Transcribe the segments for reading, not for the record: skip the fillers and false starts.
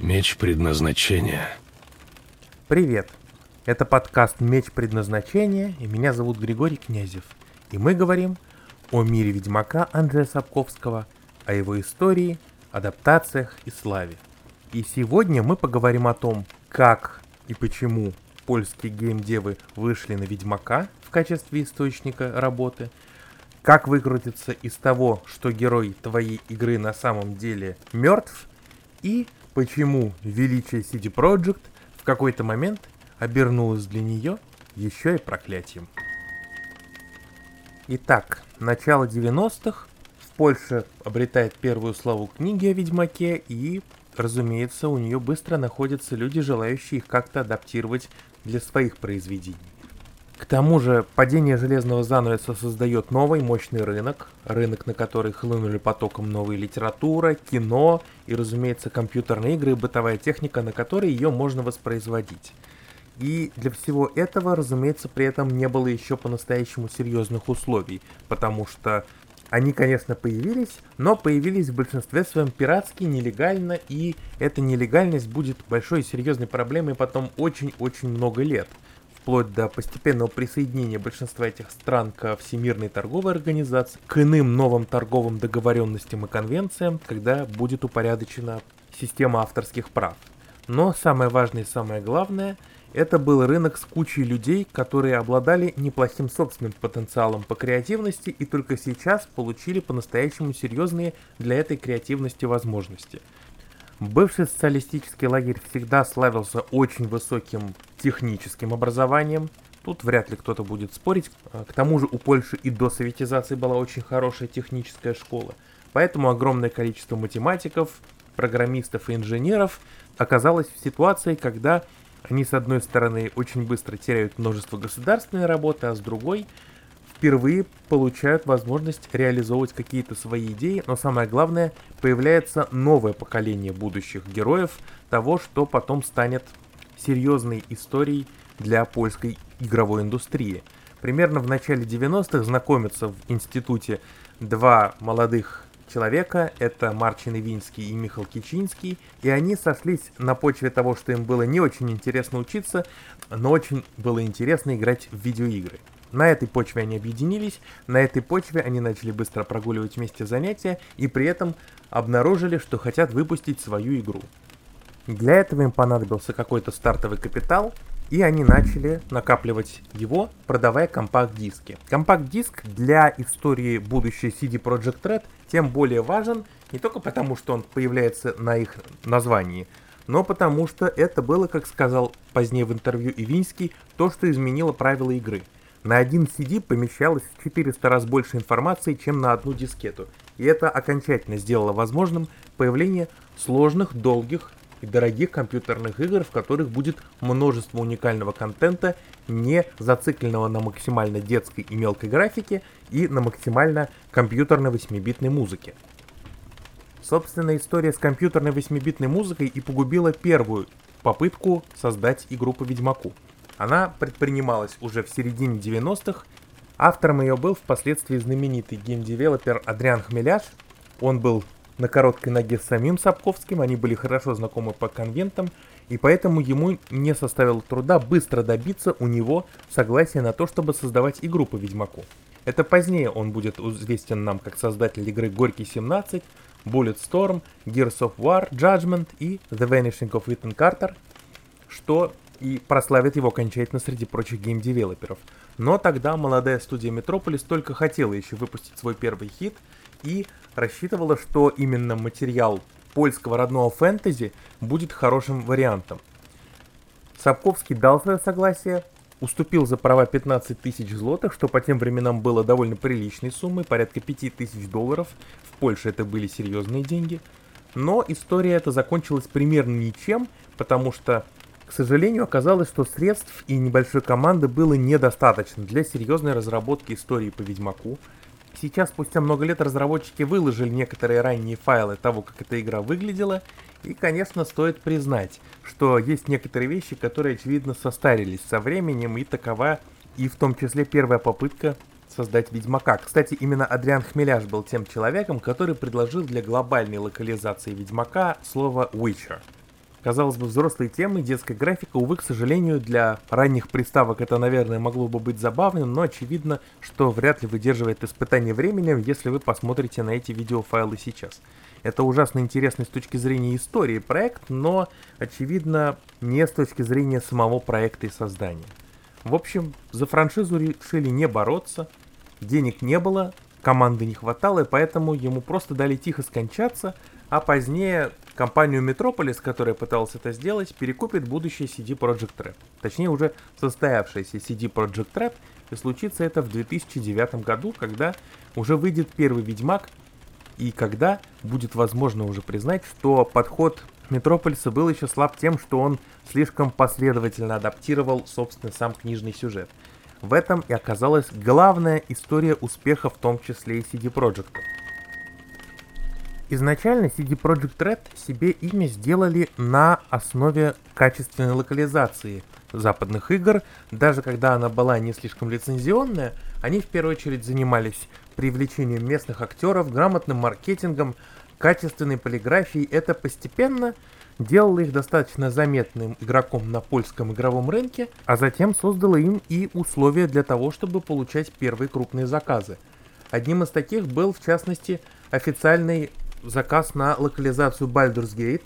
Меч Предназначения. Привет. Это подкаст «Меч Предназначения», и меня зовут Григорий Князев. И мы говорим о мире Ведьмака Анджея Сапковского, о его истории, адаптациях и славе. И сегодня мы поговорим о том, как и почему польские геймдевы вышли на Ведьмака в качестве источника работы, как выкрутиться из того, что герой твоей игры на самом деле мертв, и почему величие CD Projekt в какой-то момент обернулось для нее еще и проклятием. Итак, начало 90-х, в Польше обретает первую славу книги о Ведьмаке, и, разумеется, у нее быстро находятся люди, желающие их как-то адаптировать для своих произведений. К тому же, падение железного занавеса создает новый мощный рынок, на который хлынули потоком новая литература, кино и, разумеется, компьютерные игры и бытовая техника, на которой ее можно воспроизводить. И для всего этого, разумеется, при этом не было еще по-настоящему серьезных условий, потому что они, конечно, появились, но появились в большинстве своем пиратски, нелегально, и эта нелегальность будет большой и серьезной проблемой потом очень-очень много лет, вплоть до постепенного присоединения большинства этих стран ко Всемирной торговой организации, к иным новым торговым договоренностям и конвенциям, когда будет упорядочена система авторских прав. Но самое важное и самое главное, это был рынок с кучей людей, которые обладали неплохим собственным потенциалом по креативности и только сейчас получили по-настоящему серьезные для этой креативности возможности. Бывший социалистический лагерь всегда славился очень высоким техническим образованием. Тут вряд ли кто-то будет спорить. К тому же у Польши и до советизации была очень хорошая техническая школа. Поэтому огромное количество математиков, программистов и инженеров оказалось в ситуации, когда они, с одной стороны, очень быстро теряют множество государственной работы, а с другой впервые получают возможность реализовывать какие-то свои идеи, но самое главное, появляется новое поколение будущих героев, того, что потом станет серьезной историей для польской игровой индустрии. Примерно в начале 90-х знакомятся в институте два молодых человека, это Марчин Ивинский и Михал Кичинский, и они сошлись на почве того, что им было не очень интересно учиться, но очень было интересно играть в видеоигры. На этой почве они объединились, на этой почве они начали быстро прогуливать вместе занятия и при этом обнаружили, что хотят выпустить свою игру. Для этого им понадобился какой-то стартовый капитал, и они начали накапливать его, продавая компакт-диски. Компакт-диск для истории будущей CD Projekt Red тем более важен не только потому, что он появляется на их названии, но потому что это было, как сказал позднее в интервью Ивинский, то, что изменило правила игры. На один CD помещалось в 400 раз больше информации, чем на одну дискету. И это окончательно сделало возможным появление сложных, долгих и дорогих компьютерных игр, в которых будет множество уникального контента, не зацикленного на максимально детской и мелкой графике и на максимально компьютерной 8-битной музыке. Собственно, история с компьютерной 8-битной музыкой и погубила первую попытку создать игру по Ведьмаку. Она предпринималась уже в середине 90-х. Автором ее был впоследствии знаменитый геймдевелопер Адриан Хмеляш. Он был на короткой ноге с самим Сапковским, они были хорошо знакомы по конвентам, и поэтому ему не составило труда быстро добиться у него согласия на то, чтобы создавать игру по Ведьмаку. Это позднее он будет известен нам как создатель игры «Горький 17», «Bullet Storm», «Gears of War», «Judgment» и «The Vanishing of Ethan Carter», что и прославит его окончательно среди прочих геймдевелоперов. Но тогда молодая студия «Метрополис» только хотела еще выпустить свой первый хит и рассчитывала, что именно материал польского родного фэнтези будет хорошим вариантом. Сапковский дал свое согласие, уступил за права 15 тысяч злотых, что по тем временам было довольно приличной суммой, порядка 5 тысяч долларов, в Польше это были серьезные деньги, но история эта закончилась примерно ничем, потому что, к сожалению, оказалось, что средств и небольшой команды было недостаточно для серьезной разработки истории по Ведьмаку. Сейчас, спустя много лет, разработчики выложили некоторые ранние файлы того, как эта игра выглядела, и, конечно, стоит признать, что есть некоторые вещи, которые, очевидно, состарились со временем, и такова и в том числе первая попытка создать Ведьмака. Кстати, именно Адриан Хмеляш был тем человеком, который предложил для глобальной локализации Ведьмака слово «Witcher». Казалось бы, взрослые темы, детская графика, увы, к сожалению, для ранних приставок это, наверное, могло бы быть забавным, но очевидно, что вряд ли выдерживает испытание временем, если вы посмотрите на эти видеофайлы сейчас. Это ужасно интересный с точки зрения истории проект, но, очевидно, не с точки зрения самого проекта и создания. В общем, за франшизу решили не бороться, денег не было, команды не хватало, и поэтому ему просто дали тихо скончаться, а позднее компанию Метрополис, которая пыталась это сделать, перекупит будущее CD Projekt Red. Точнее, уже состоявшаяся CD Projekt Red, и случится это в 2009 году, когда уже выйдет первый Ведьмак, и когда будет возможно уже признать, что подход Метрополиса был еще слаб тем, что он слишком последовательно адаптировал, собственно, сам книжный сюжет. В этом и оказалась главная история успеха, в том числе и CD Projekt. Изначально CD Projekt Red себе имя сделали на основе качественной локализации западных игр. Даже когда она была не слишком лицензионная, они в первую очередь занимались привлечением местных актеров, грамотным маркетингом, качественной полиграфией. Это постепенно делало их достаточно заметным игроком на польском игровом рынке, а затем создало им и условия для того, чтобы получать первые крупные заказы. Одним из таких был, в частности, официальный заказ на локализацию Baldur's Gate,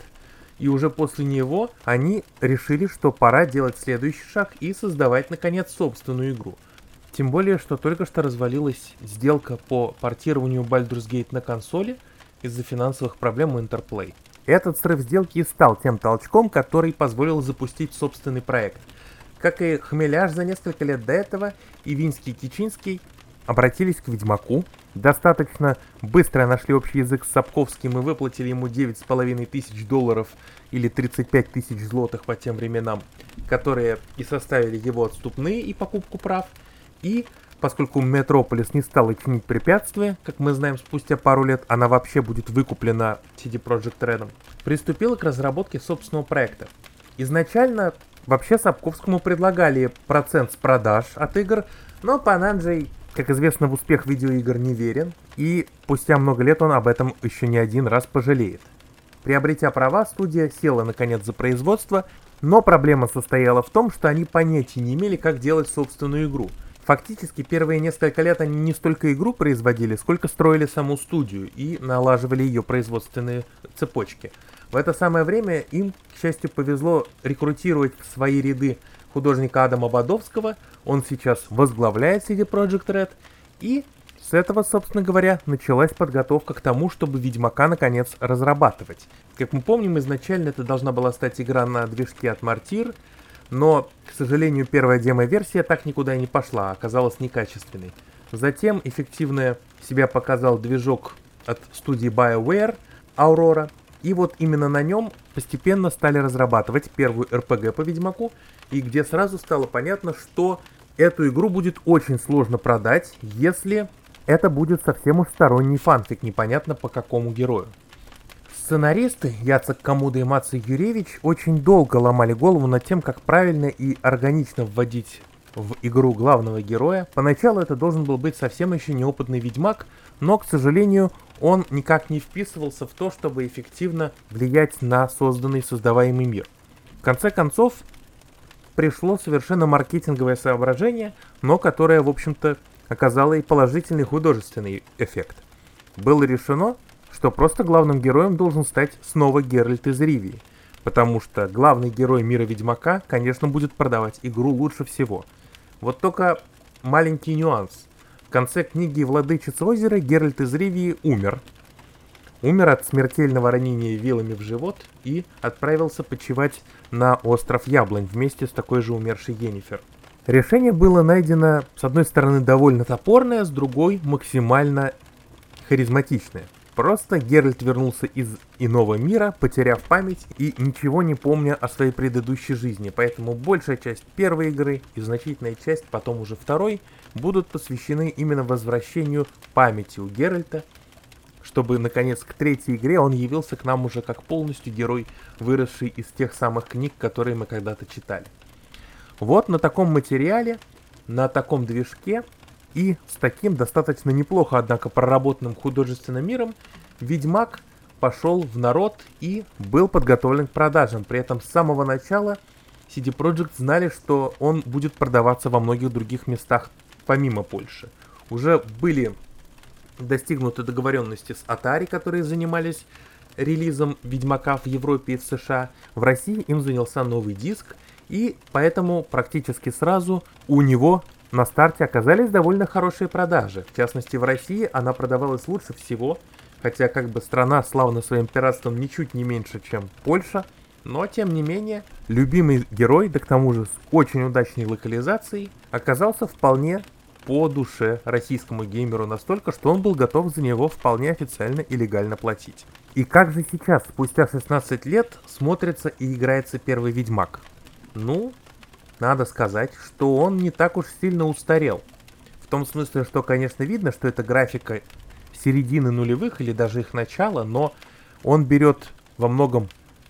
и уже после него они решили, что пора делать следующий шаг и создавать, наконец, собственную игру. Тем более, что только что развалилась сделка по портированию Baldur's Gate на консоли из-за финансовых проблем у Interplay. Этот срыв сделки и стал тем толчком, который позволил запустить собственный проект. Как и Хмеляш за несколько лет до этого, Ивинский и Кичинский обратились к Ведьмаку, достаточно быстро нашли общий язык с Сапковским и выплатили ему $9,500 или 35 тысяч злотых по тем временам, которые и составили его отступные и покупку прав. И поскольку Метрополис не стала чинить препятствия, как мы знаем, спустя пару лет она вообще будет выкуплена CD Projekt Red, приступила к разработке собственного проекта. Изначально вообще Сапковскому предлагали процент с продаж от игр, но пан Анджей, как известно, в успех видеоигр не верен, и спустя много лет он об этом еще не один раз пожалеет. Приобретя права, студия села наконец за производство, но проблема состояла в том, что они понятия не имели, как делать собственную игру. Фактически первые несколько лет они не столько игру производили, сколько строили саму студию и налаживали ее производственные цепочки. В это самое время им, к счастью, повезло рекрутировать в свои ряды художника Адама Бадовского, он сейчас возглавляет CD Projekt Red, и с этого, собственно говоря, началась подготовка к тому, чтобы Ведьмака наконец разрабатывать. Как мы помним, изначально это должна была стать игра на движке от Мортир, но, к сожалению, первая демо-версия так никуда и не пошла, оказалась некачественной. Затем эффективно себя показал движок от студии BioWare, Aurora, и вот именно на нем постепенно стали разрабатывать первую RPG по Ведьмаку, и где сразу стало понятно, что эту игру будет очень сложно продать, если это будет совсем уж сторонний фанфик, непонятно по какому герою. Сценаристы Яцек Камуда и Мацей Юревич очень долго ломали голову над тем, как правильно и органично вводить в игру главного героя. Поначалу это должен был быть совсем еще неопытный Ведьмак, но, к сожалению, он никак не вписывался в то, чтобы эффективно влиять на созданный и создаваемый мир. В конце концов, пришло совершенно маркетинговое соображение, но которое, в общем-то, оказало и положительный художественный эффект. Было решено, что просто главным героем должен стать снова Геральт из Ривии, потому что главный герой мира Ведьмака, конечно, будет продавать игру лучше всего. Вот только маленький нюанс. В конце книги «Владычица озера» Геральт из Ривии умер. Умер от смертельного ранения вилами в живот и отправился почивать на остров Яблонь вместе с такой же умершей Йеннифер. Решение было найдено, с одной стороны, довольно топорное, с другой, максимально харизматичное. Просто Геральт вернулся из иного мира, потеряв память и ничего не помня о своей предыдущей жизни, поэтому большая часть первой игры и значительная часть потом уже второй будут посвящены именно возвращению памяти у Геральта, чтобы наконец к третьей игре он явился к нам уже как полностью герой, выросший из тех самых книг, которые мы когда-то читали. Вот на таком материале, на таком движке и с таким достаточно неплохо, однако, проработанным художественным миром Ведьмак пошел в народ и был подготовлен к продажам. При этом с самого начала CD Projekt знали, что он будет продаваться во многих других местах, помимо Польши. Уже были достигнуты договоренности с Atari, которые занимались релизом Ведьмака в Европе и в США. В России им занялся Новый диск, и поэтому практически сразу у него на старте оказались довольно хорошие продажи. В частности, в России она продавалась лучше всего, хотя как бы страна славна своим пиратством ничуть не меньше, чем Польша, но тем не менее любимый герой, да к тому же с очень удачной локализацией, оказался вполне по душе российскому геймеру настолько, что он был готов за него вполне официально и легально платить. И как же сейчас, спустя 16 лет, смотрится и играется первый Ведьмак? Ну, надо сказать, что он не так уж сильно устарел. В том смысле, что, конечно, видно, что это графика середины нулевых или даже их начала, но он берет во многом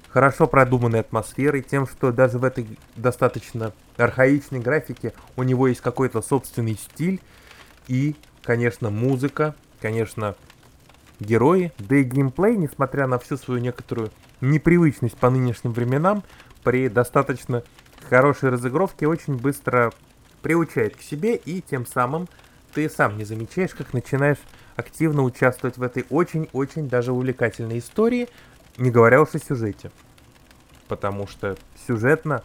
хорошо продуманной атмосферой, тем, что даже в этой достаточно архаичной графике у него есть какой-то собственный стиль и, конечно, музыка, конечно, герои, да и геймплей, несмотря на всю свою некоторую непривычность по нынешним временам, при достаточно хорошей разыгровке очень быстро приучает к себе, и тем самым ты сам не замечаешь, как начинаешь активно участвовать в этой очень-очень даже увлекательной истории, не говоря уж о сюжете. Потому что сюжетно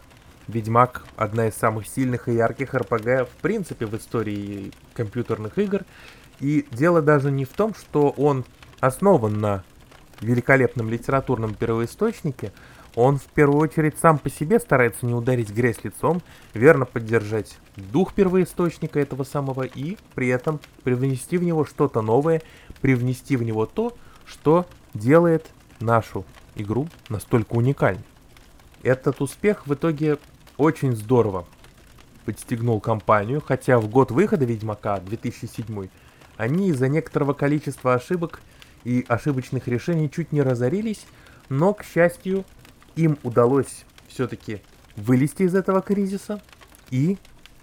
Ведьмак одна из самых сильных и ярких РПГ в принципе в истории компьютерных игр. И дело даже не в том, что он основан на великолепном литературном первоисточнике, он в первую очередь сам по себе старается не ударить грязь лицом, верно поддержать дух первоисточника этого самого и при этом привнести в него что-то новое, привнести в него то, что делает нашу игру настолько уникальной. Этот успех в итоге очень здорово подстегнул компанию, хотя в год выхода Ведьмака, 2007, они из-за некоторого количества ошибок и ошибочных решений чуть не разорились, но, к счастью, им удалось все-таки вылезти из этого кризиса и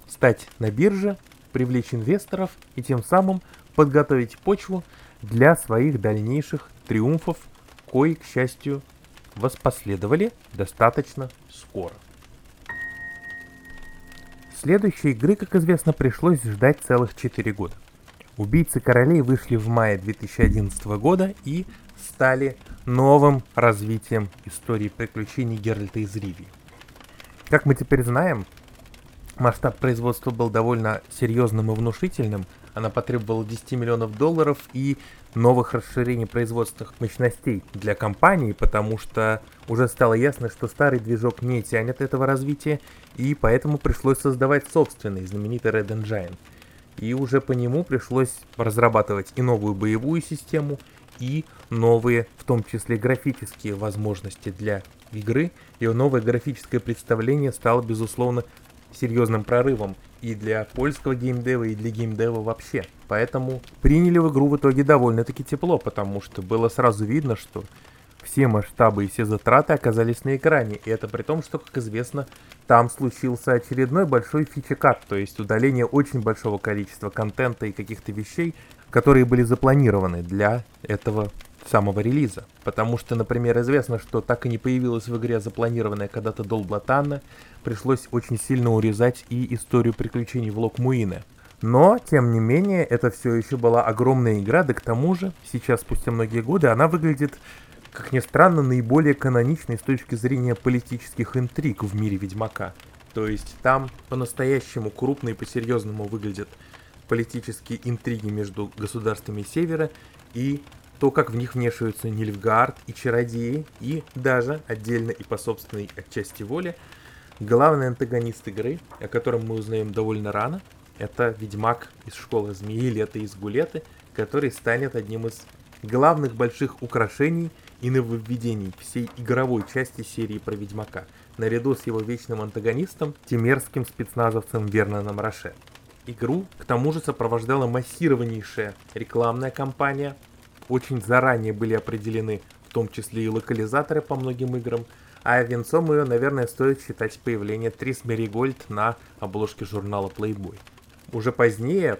стать на бирже, привлечь инвесторов и тем самым подготовить почву для своих дальнейших триумфов, кои, к счастью, воспоследовали достаточно скоро. Следующей игры, как известно, пришлось ждать целых 4 года. «Убийцы королей» вышли в мае 2011 года и стали новым развитием истории приключений Геральта из Ривии. Как мы теперь знаем, масштаб производства был довольно серьезным и внушительным. Она потребовала $10 миллионов и новых расширений производственных мощностей для компании, потому что уже стало ясно, что старый движок не тянет этого развития, и поэтому пришлось создавать собственный, знаменитый Red Engine. И уже по нему пришлось разрабатывать и новую боевую систему, и новые, в том числе графические возможности для игры. И новое графическое представление стало, безусловно, серьезным прорывом и для польского геймдева, и для геймдева вообще. Поэтому приняли в игру в итоге довольно-таки тепло, потому что было сразу видно, что все масштабы и все затраты оказались на экране. И это при том, что, как известно, там случился очередной большой фичекат, то есть удаление очень большого количества контента и каких-то вещей, которые были запланированы для этого самого релиза. Потому что, например, известно, что так и не появилась в игре запланированная когда-то Долблатанна, пришлось очень сильно урезать и историю приключений в Локмуине. Но, тем не менее, это все еще была огромная игра, да к тому же, сейчас, спустя многие годы, она выглядит, как ни странно, наиболее каноничной с точки зрения политических интриг в мире Ведьмака. То есть там по-настоящему крупно и по-серьезному выглядят политические интриги между государствами Севера и то, как в них вмешиваются Нильфгаард и чародеи, и даже, отдельно и по собственной отчасти воле, главный антагонист игры, о котором мы узнаем довольно рано, это Ведьмак из школы Змеи, Лето из Гулеты, который станет одним из главных больших украшений и нововведений всей игровой части серии про Ведьмака, наряду с его вечным антагонистом, темерским спецназовцем Верноном Роше. Игру, к тому же, сопровождала массированнейшая рекламная кампания, очень заранее были определены, в том числе и локализаторы по многим играм, а венцом ее, наверное, стоит считать появление Трисс Меригольд на обложке журнала Playboy. Уже позднее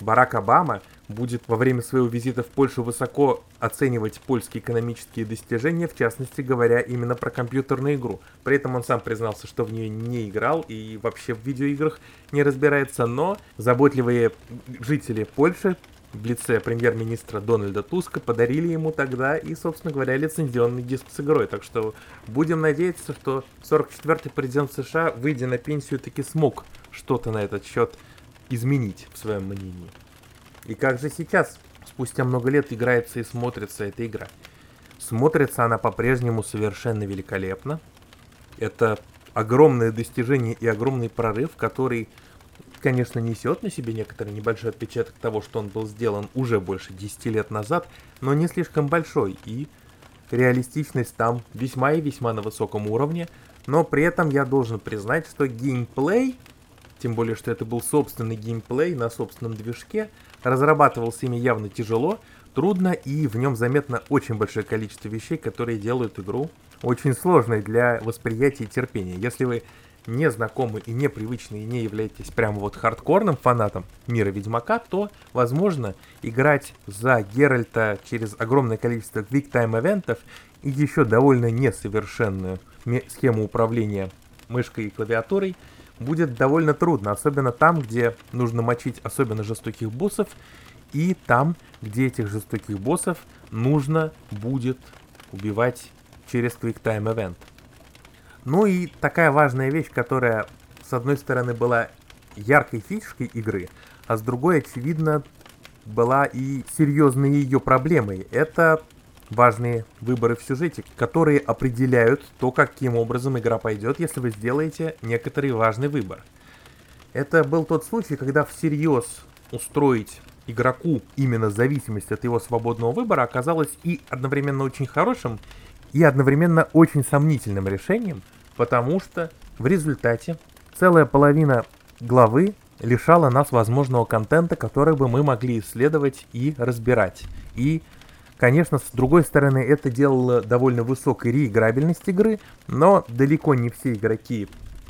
Барак Обама будет во время своего визита в Польшу высоко оценивать польские экономические достижения, в частности говоря именно про компьютерную игру. При этом он сам признался, что в нее не играл и вообще в видеоиграх не разбирается, но заботливые жители Польши в лице премьер-министра Дональда Туска подарили ему тогда и, собственно говоря, лицензионный диск с игрой. Так что будем надеяться, что 44-й президент США, выйдя на пенсию, таки смог что-то на этот счет изменить в своем мнении. И как же сейчас, спустя много лет, играется и смотрится эта игра? Смотрится она по-прежнему совершенно великолепно. Это огромное достижение и огромный прорыв, который, конечно, несет на себе некоторый небольшой отпечаток того, что он был сделан уже больше 10 лет назад, но не слишком большой, и реалистичность там весьма и весьма на высоком уровне. Но при этом я должен признать, что геймплей, тем более, что это был собственный геймплей на собственном движке, разрабатывался ими явно тяжело, трудно, и в нем заметно очень большое количество вещей, которые делают игру очень сложной для восприятия и терпения. Если вы не знакомы и непривычны, и не являетесь прям вот хардкорным фанатом мира Ведьмака, то, возможно, играть за Геральта через огромное количество квик-тайм-эвентов и еще довольно несовершенную схему управления мышкой и клавиатурой будет довольно трудно, особенно там, где нужно мочить особенно жестоких боссов, и там, где этих жестоких боссов нужно будет убивать через квик-тайм-эвент. Ну и такая важная вещь, которая, с одной стороны, была яркой фишкой игры, а с другой, очевидно, была и серьезной ее проблемой. Это важные выборы в сюжете, которые определяют то, каким образом игра пойдет, если вы сделаете некоторый важный выбор. Это был тот случай, когда всерьез устроить игроку именно зависимость от его свободного выбора оказалось и одновременно очень хорошим, и одновременно очень сомнительным решением, потому что в результате целая половина главы лишала нас возможного контента, который бы мы могли исследовать и разбирать. И, конечно, с другой стороны, это делало довольно высокой реиграбельность игры, но далеко не все игроки,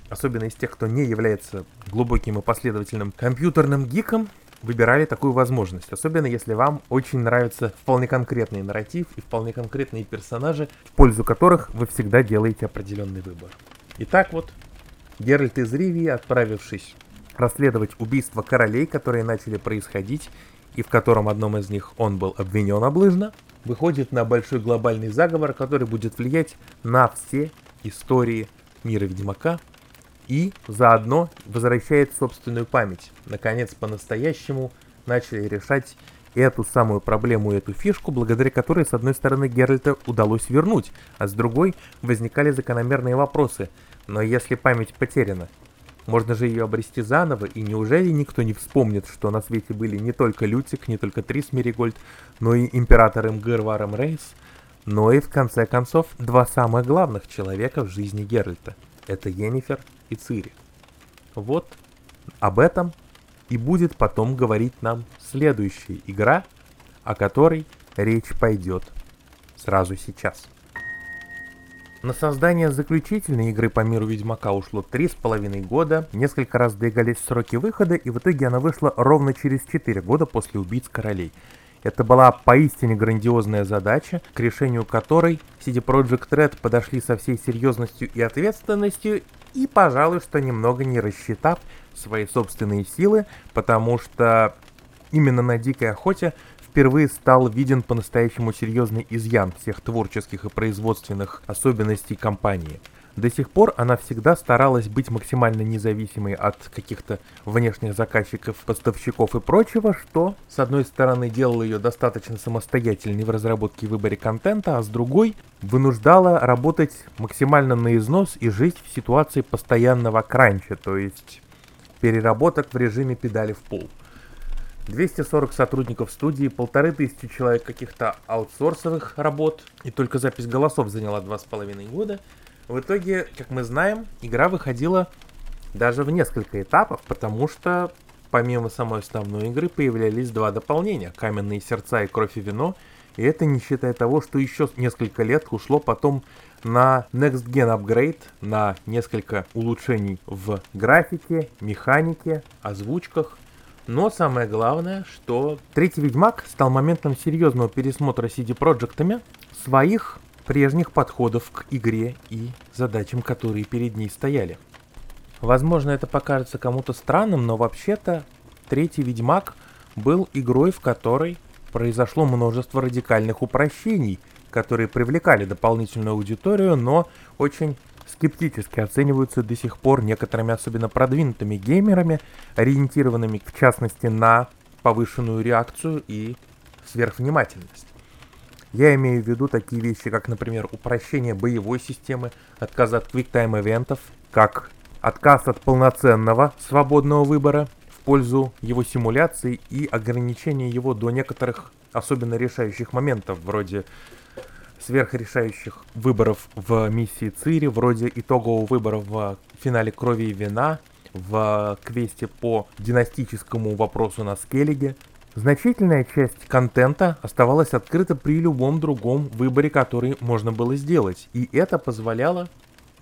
особенно из тех, кто не является глубоким и последовательным компьютерным гиком, выбирали такую возможность, особенно если вам очень нравится вполне конкретный нарратив и вполне конкретные персонажи, в пользу которых вы всегда делаете определенный выбор. Итак, вот Геральт из Ривии, отправившись расследовать убийство королей, которые начали происходить, и в котором одном из них он был обвинен облыжно, выходит на большой глобальный заговор, который будет влиять на все истории мира Ведьмака, и заодно возвращает собственную память. Наконец, по-настоящему начали решать эту самую проблему, эту фишку, благодаря которой, с одной стороны, Геральта удалось вернуть, а с другой возникали закономерные вопросы. Но если память потеряна, можно же ее обрести заново, и неужели никто не вспомнит, что на свете были не только Лютик, не только Трисс Меригольд, но и император Имгир Варам Рейс, но и, в конце концов, два самых главных человека в жизни Геральта. Это Йеннифер и Цири. Вот об этом и будет потом говорить нам следующая игра, о которой речь пойдет сразу сейчас. На создание заключительной игры по миру Ведьмака ушло 3,5 года, несколько раз доигрались сроки выхода, и в итоге она вышла ровно через 4 года после «Убийц королей». Это была поистине грандиозная задача, к решению которой CD Projekt Red подошли со всей серьезностью и ответственностью, и, пожалуй, что немного не рассчитав свои собственные силы, потому что именно на «Дикой охоте» впервые стал виден по-настоящему серьезный изъян всех творческих и производственных особенностей компании. До сих пор она всегда старалась быть максимально независимой от каких-то внешних заказчиков, поставщиков и прочего, что, с одной стороны, делало ее достаточно самостоятельной в разработке и выборе контента, а с другой вынуждало работать максимально на износ и жить в ситуации постоянного кранча, то есть переработок в режиме педали в пол. 240 сотрудников студии, 1500 человек каких-то аутсорсовых работ, и только запись голосов заняла 2,5 года. В итоге, как мы знаем, игра выходила даже в несколько этапов, потому что помимо самой основной игры появлялись два дополнения — «Каменные сердца» и «Кровь и вино», и это не считая того, что еще несколько лет ушло потом на Next Gen Upgrade, на несколько улучшений в графике, механике, озвучках, Но самое главное, что третий Ведьмак стал моментом серьезного пересмотра CD Projekt'ами своих прежних подходов к игре и задачам, которые перед ней стояли. Возможно, это покажется кому-то странным, но вообще-то третий Ведьмак был игрой, в которой произошло множество радикальных упрощений, которые привлекали дополнительную аудиторию, но очень скептически оцениваются до сих пор некоторыми особенно продвинутыми геймерами, ориентированными в частности на повышенную реакцию и сверхвнимательность. Я имею в виду такие вещи, как, например, упрощение боевой системы, отказ от квиктайм-эвентов, как отказ от полноценного свободного выбора в пользу его симуляции и ограничение его до некоторых особенно решающих моментов, вроде сверхрешающих выборов в миссии Цири, вроде итогового выбора в финале Крови и Вина, в квесте по династическому вопросу на Скеллиге. Значительная часть контента оставалась открыта при любом другом выборе, который можно было сделать. И это позволяло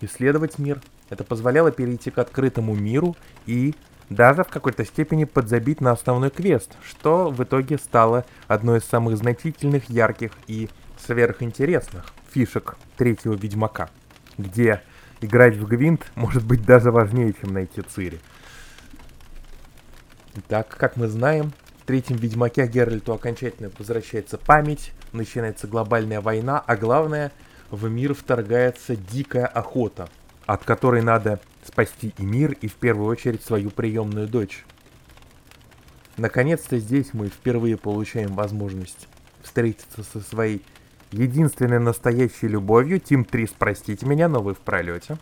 исследовать мир, это позволяло перейти к открытому миру и даже в какой-то степени подзабить на основной квест, что в итоге стало одной из самых значительных, ярких и сверхинтересных фишек третьего Ведьмака, где играть в Гвинт может быть даже важнее, чем найти Цири. Итак, как мы знаем, в третьем Ведьмаке Геральту окончательно возвращается память, начинается глобальная война, а главное, в мир вторгается дикая охота, от которой надо спасти и мир, и в первую очередь свою приемную дочь. Наконец-то здесь мы впервые получаем возможность встретиться со своей единственной настоящей любовью, Тим Трисс, простите меня, но вы в пролете.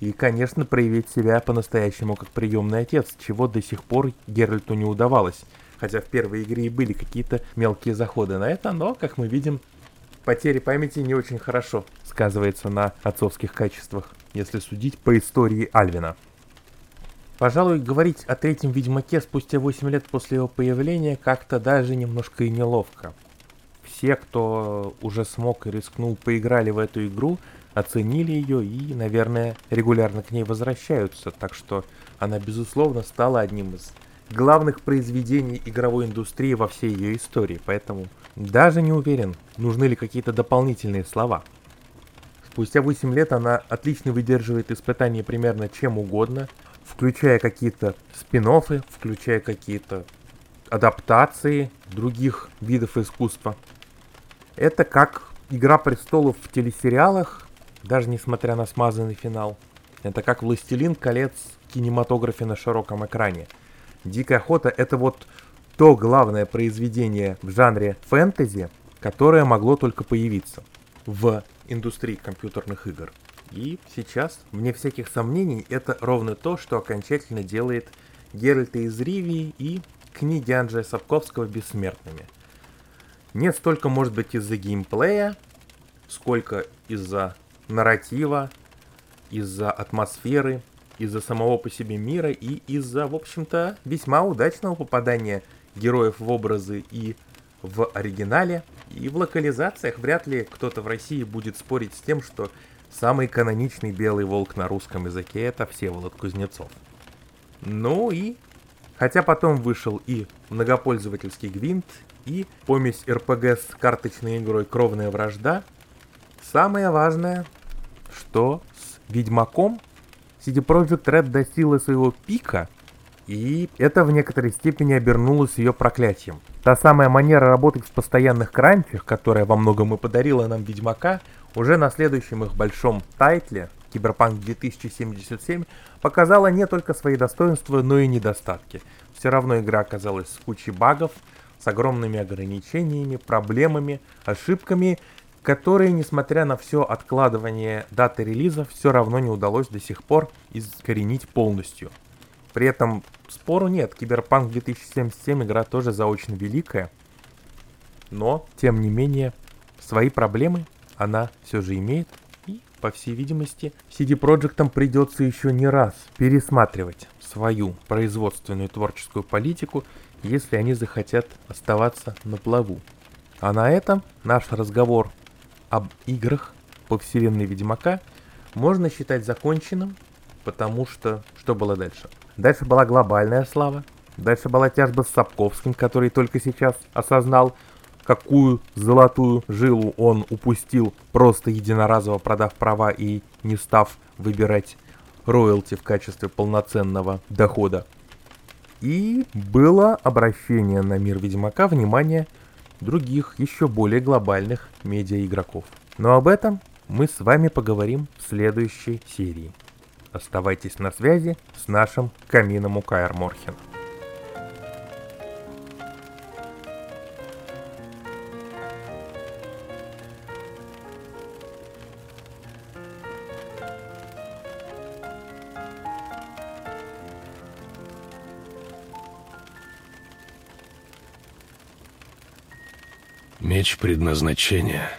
И, конечно, проявить себя по-настоящему как приемный отец, чего до сих пор Геральту не удавалось. Хотя в первой игре и были какие-то мелкие заходы на это, но, как мы видим, потеря памяти не очень хорошо сказывается на отцовских качествах, если судить по истории Альвина. Пожалуй, говорить о третьем Ведьмаке спустя 8 лет после его появления как-то даже немножко и неловко. Все, кто уже смог и рискнул, поиграли в эту игру, оценили ее и, наверное, регулярно к ней возвращаются, так что она, безусловно, стала одним из главных произведений игровой индустрии во всей ее истории, поэтому даже не уверен, нужны ли какие-то дополнительные слова. Спустя 8 лет она отлично выдерживает испытания примерно чем угодно, включая какие-то спин-оффы, включая какие-то адаптации других видов искусства. Это как «Игра престолов» в телесериалах, даже несмотря на смазанный финал. Это как «Властелин колец» в кинематографе на широком экране. «Дикая охота» — это вот то главное произведение в жанре фэнтези, которое могло только появиться в индустрии компьютерных игр. И сейчас, вне всяких сомнений, это ровно то, что окончательно делает Геральта из Ривии и книги Анджея Сапковского бессмертными. Не столько, может быть, из-за геймплея, сколько из-за нарратива, из-за атмосферы, из-за самого по себе мира и из-за, в общем-то, весьма удачного попадания героев в образы и в оригинале, и в локализациях. Вряд ли кто-то в России будет спорить с тем, что самый каноничный белый волк на русском языке — это Всеволод Кузнецов. Ну и... Хотя потом вышел и многопользовательский Гвинт, и помесь РПГ с карточной игрой «Кровная вражда», самое важное, что с Ведьмаком CD Projekt Red достигла своего пика, и это в некоторой степени обернулось ее проклятием. Та самая манера работать в постоянных кранчах, которая во многом и подарила нам Ведьмака, уже на следующем их большом тайтле, Cyberpunk 2077, показала не только свои достоинства, но и недостатки. Все равно игра оказалась с кучей багов, с огромными ограничениями, проблемами, ошибками, которые, несмотря на все откладывание даты релиза, все равно не удалось до сих пор искоренить полностью. При этом спору нет, Cyberpunk 2077 игра тоже заочно великая, но, тем не менее, свои проблемы она все же имеет, и, по всей видимости, CD Projekt'ам придется еще не раз пересматривать свою производственную творческую политику, если они захотят оставаться на плаву. А на этом наш разговор об играх по вселенной Ведьмака можно считать законченным, потому что... Что было дальше? Дальше была глобальная слава, Дальше была тяжба с Сапковским, который только сейчас осознал, какую золотую жилу он упустил, просто единоразово продав права и не став выбирать роялти в качестве полноценного дохода. И было обращение на мир Ведьмака внимания других, еще более глобальных медиа-игроков. Но об этом мы с вами поговорим в следующей серии. Оставайтесь на связи с нашим камином УК Арморхен. Меч Предназначения.